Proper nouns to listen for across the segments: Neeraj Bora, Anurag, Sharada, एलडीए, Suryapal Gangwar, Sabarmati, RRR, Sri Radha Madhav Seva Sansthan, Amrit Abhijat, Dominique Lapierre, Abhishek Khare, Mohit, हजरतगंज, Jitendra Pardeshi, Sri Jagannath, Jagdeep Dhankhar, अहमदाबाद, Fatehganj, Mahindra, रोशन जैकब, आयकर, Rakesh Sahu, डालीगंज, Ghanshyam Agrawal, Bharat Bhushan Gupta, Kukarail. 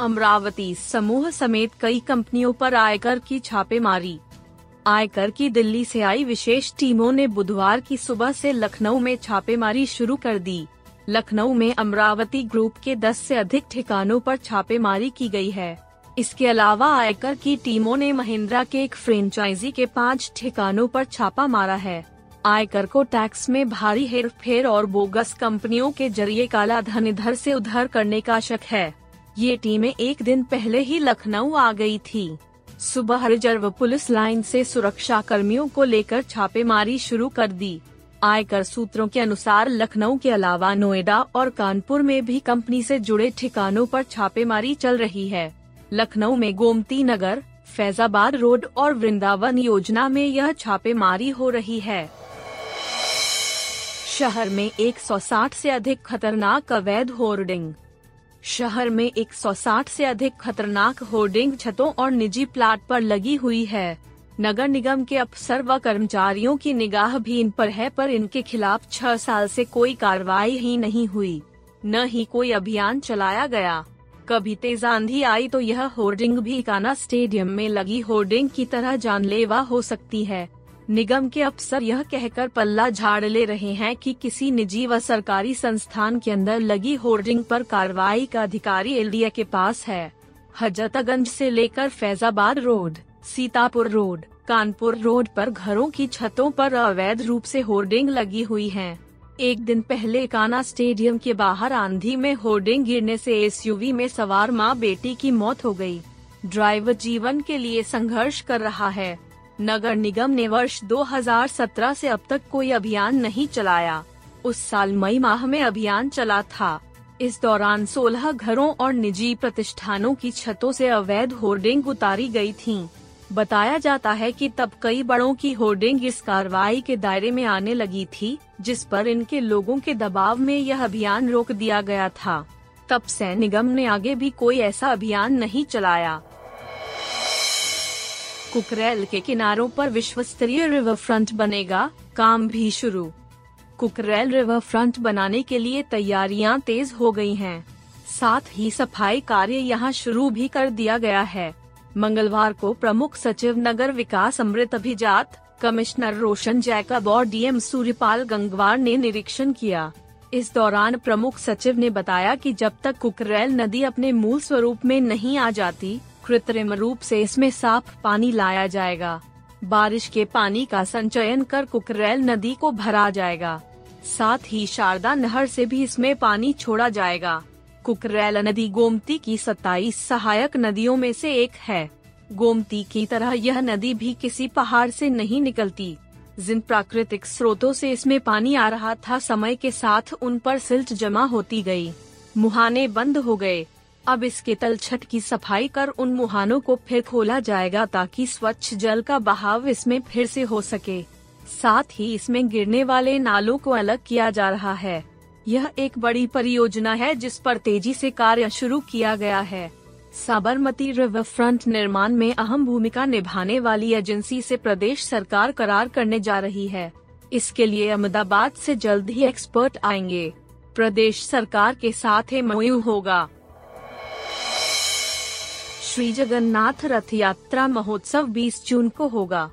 अमरावती समूह समेत कई कंपनियों पर आयकर की छापेमारी। आयकर की दिल्ली से आई विशेष टीमों ने बुधवार की सुबह से लखनऊ में छापेमारी शुरू कर दी। लखनऊ में अमरावती ग्रुप के 10 से अधिक ठिकानों पर छापेमारी की गई है। इसके अलावा आयकर की टीमों ने महिंद्रा के एक फ्रेंचाइजी के 5 ठिकानों पर छापा मारा है। आयकर को टैक्स में भारी हेरफेर और बोगस कंपनियों के जरिए काला धन इधर से उधर करने का शक है। ये टीमें एक दिन पहले ही लखनऊ आ गई थी। सुबह रिजर्व पुलिस लाइन से सुरक्षा कर्मियों को लेकर छापेमारी शुरू कर दी। आयकर सूत्रों के अनुसार लखनऊ के अलावा नोएडा और कानपुर में भी कंपनी से जुड़े ठिकानों पर छापेमारी चल रही है। लखनऊ में गोमती नगर, फैजाबाद रोड और वृंदावन योजना में यह छापेमारी हो रही है। शहर में 160 से अधिक खतरनाक अवैध होर्डिंग। शहर में 160 से अधिक खतरनाक होर्डिंग छतों और निजी प्लाट पर लगी हुई है। नगर निगम के अफसर व कर्मचारियों की निगाह भी इन पर है, पर इनके खिलाफ 6 साल से कोई कार्रवाई ही नहीं हुई, न ही कोई अभियान चलाया गया। कभी तेज आंधी आई तो यह होर्डिंग भी काना स्टेडियम में लगी होर्डिंग की तरह जानलेवा हो सकती है। निगम के अफसर यह कहकर पल्ला झाड़ ले रहे हैं कि किसी निजी व सरकारी संस्थान के अंदर लगी होर्डिंग पर कार्रवाई का अधिकारी एलडीए के पास है। हजरतगंज से लेकर Faizabad road, Sitapur road, Kanpur road पर घरों की छतों पर अवैध रूप से होर्डिंग लगी हुई है। एक दिन पहले काना स्टेडियम के बाहर आंधी में होर्डिंग गिरने से एसयूवी में सवार मां बेटी की मौत हो गई। ड्राइवर जीवन के लिए संघर्ष कर रहा है। नगर निगम ने वर्ष 2017 से अब तक कोई अभियान नहीं चलाया। उस साल मई माह में अभियान चला था। इस दौरान 16 घरों और निजी प्रतिष्ठानों की छतों से अवैध होर्डिंग उतारी गई थीं। बताया जाता है कि तब कई बड़ों की होर्डिंग इस कार्रवाई के दायरे में आने लगी थी, जिस पर इनके लोगों के दबाव में यह अभियान रोक दिया गया था। तब से निगम ने आगे भी कोई ऐसा अभियान नहीं चलाया। कुकरैल के किनारों पर विश्व स्तरीय रिवर फ्रंट बनेगा, काम भी शुरू। कुकरैल रिवर फ्रंट बनाने के लिए तैयारियां तेज हो गई हैं। साथ ही सफाई कार्य यहां शुरू भी कर दिया गया है। मंगलवार को प्रमुख सचिव नगर विकास अमृत अभिजात, कमिश्नर रोशन जैकब और डीएम सूर्यपाल गंगवार ने निरीक्षण किया। इस दौरान प्रमुख सचिव ने बताया कि जब तक कुकरैल नदी अपने मूल स्वरूप में नहीं आ जाती, कृत्रिम रूप से इसमें साफ पानी लाया जाएगा। बारिश के पानी का संचयन कर कुकरैल नदी को भरा जाएगा। साथ ही शारदा नहर से भी इसमें पानी छोड़ा जाएगा। कुकरैल नदी गोमती की 27 सहायक नदियों में से एक है। गोमती की तरह यह नदी भी किसी पहाड़ से नहीं निकलती। जिन प्राकृतिक स्रोतों से इसमें पानी आ रहा था, समय के साथ उन पर सिल्ट जमा होती गई, मुहाने बंद हो गए। अब इसके तलछट की सफाई कर उन मुहानों को फिर खोला जाएगा ताकि स्वच्छ जल का बहाव इसमें फिर से हो सके। साथ ही इसमें गिरने वाले नालों को अलग किया जा रहा है। यह एक बड़ी परियोजना है जिस पर तेजी से कार्य शुरू किया गया है। साबरमती रिवर फ्रंट निर्माण में अहम भूमिका निभाने वाली एजेंसी से प्रदेश सरकार करार करने जा रही है। इसके लिए अहमदाबाद से जल्द ही एक्सपर्ट आएंगे। प्रदेश सरकार के साथ एमओयू होगा। श्री जगन्नाथ रथ यात्रा महोत्सव 20 जून को होगा।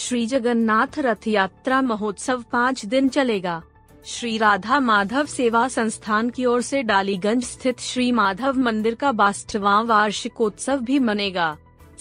श्री जगन्नाथ रथ यात्रा महोत्सव 5 दिन चलेगा। श्री राधा माधव सेवा संस्थान की ओर से डालीगंज स्थित श्री माधव मंदिर का 62वां वार्षिकोत्सव भी मनेगा।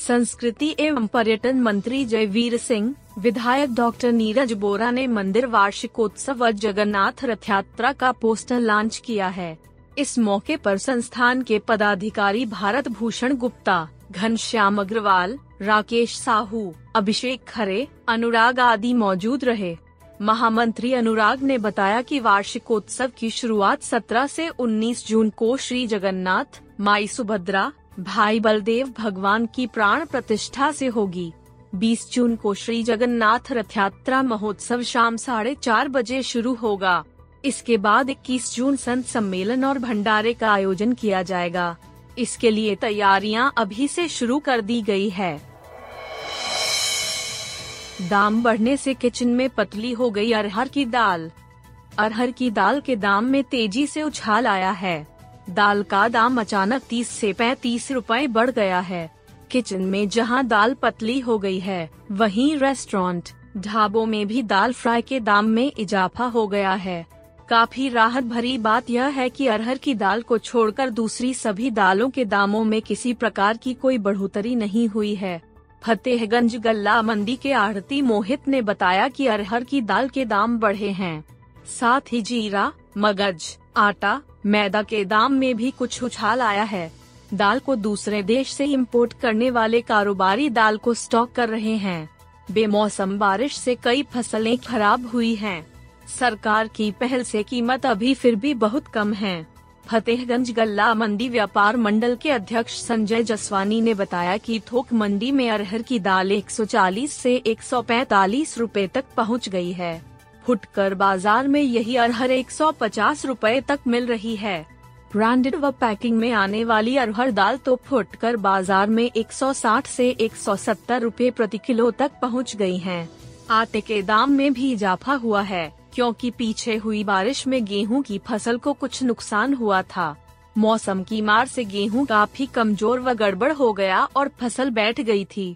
संस्कृति एवं पर्यटन मंत्री जयवीर सिंह, विधायक डॉक्टर नीरज बोरा ने मंदिर वार्षिकोत्सव व जगन्नाथ रथ यात्रा का पोस्टर लॉन्च किया है। इस मौके पर संस्थान के पदाधिकारी भारत भूषण गुप्ता, घनश्याम अग्रवाल, राकेश साहू, अभिषेक खरे, अनुराग आदि मौजूद रहे। महामंत्री अनुराग ने बताया कि वार्षिकोत्सव की शुरुआत 17 से 19 जून को श्री जगन्नाथ, माई सुभद्रा, भाई बलदेव भगवान की प्राण प्रतिष्ठा से होगी। 20 जून को श्री जगन्नाथ रथ यात्रा महोत्सव शाम 4:30 बजे शुरू होगा। इसके बाद 21 जून संत सम्मेलन और भंडारे का आयोजन किया जाएगा। इसके लिए तैयारियां अभी से शुरू कर दी गई है। दाम बढ़ने से किचन में पतली हो गई अरहर की दाल। अरहर की दाल के दाम में तेजी से उछाल आया है। दाल का दाम अचानक 30 से 35 रुपए बढ़ गया है। किचन में जहां दाल पतली हो गई है, वहीं रेस्टोरेंट, ढाबों में भी दाल फ्राई के दाम में इजाफा हो गया है। काफी राहत भरी बात यह है कि अरहर की दाल को छोड़कर दूसरी सभी दालों के दामों में किसी प्रकार की कोई बढ़ोतरी नहीं हुई है। फतेहगंज गल्ला मंडी के आढ़ती मोहित ने बताया कि अरहर की दाल के दाम बढ़े हैं। साथ ही जीरा, मगज, आटा, मैदा के दाम में भी कुछ उछाल आया है। दाल को दूसरे देश से इंपोर्ट करने वाले कारोबारी दाल को स्टॉक कर रहे हैं। बेमौसम बारिश से कई फसलें खराब हुई हैं। सरकार की पहल से कीमत अभी फिर भी बहुत कम है। फतेहगंज गल्ला मंडी व्यापार मंडल के अध्यक्ष संजय जसवानी ने बताया कि थोक मंडी में अरहर की दाल 140 से 145 रुपए तक पहुंच गई है। फुटकर बाजार में यही अरहर 150 रुपए तक मिल रही है। ब्रांडेड व पैकिंग में आने वाली अरहर दाल तो फुटकर बाजार में 160 से 170 रुपए प्रति किलो तक पहुंच गई है। आटे के दाम में भी इजाफा हुआ है, क्योंकि पीछे हुई बारिश में गेहूं की फसल को कुछ नुकसान हुआ था। मौसम की मार से गेहूं काफी कमजोर व गड़बड़ हो गया और फसल बैठ गई थी।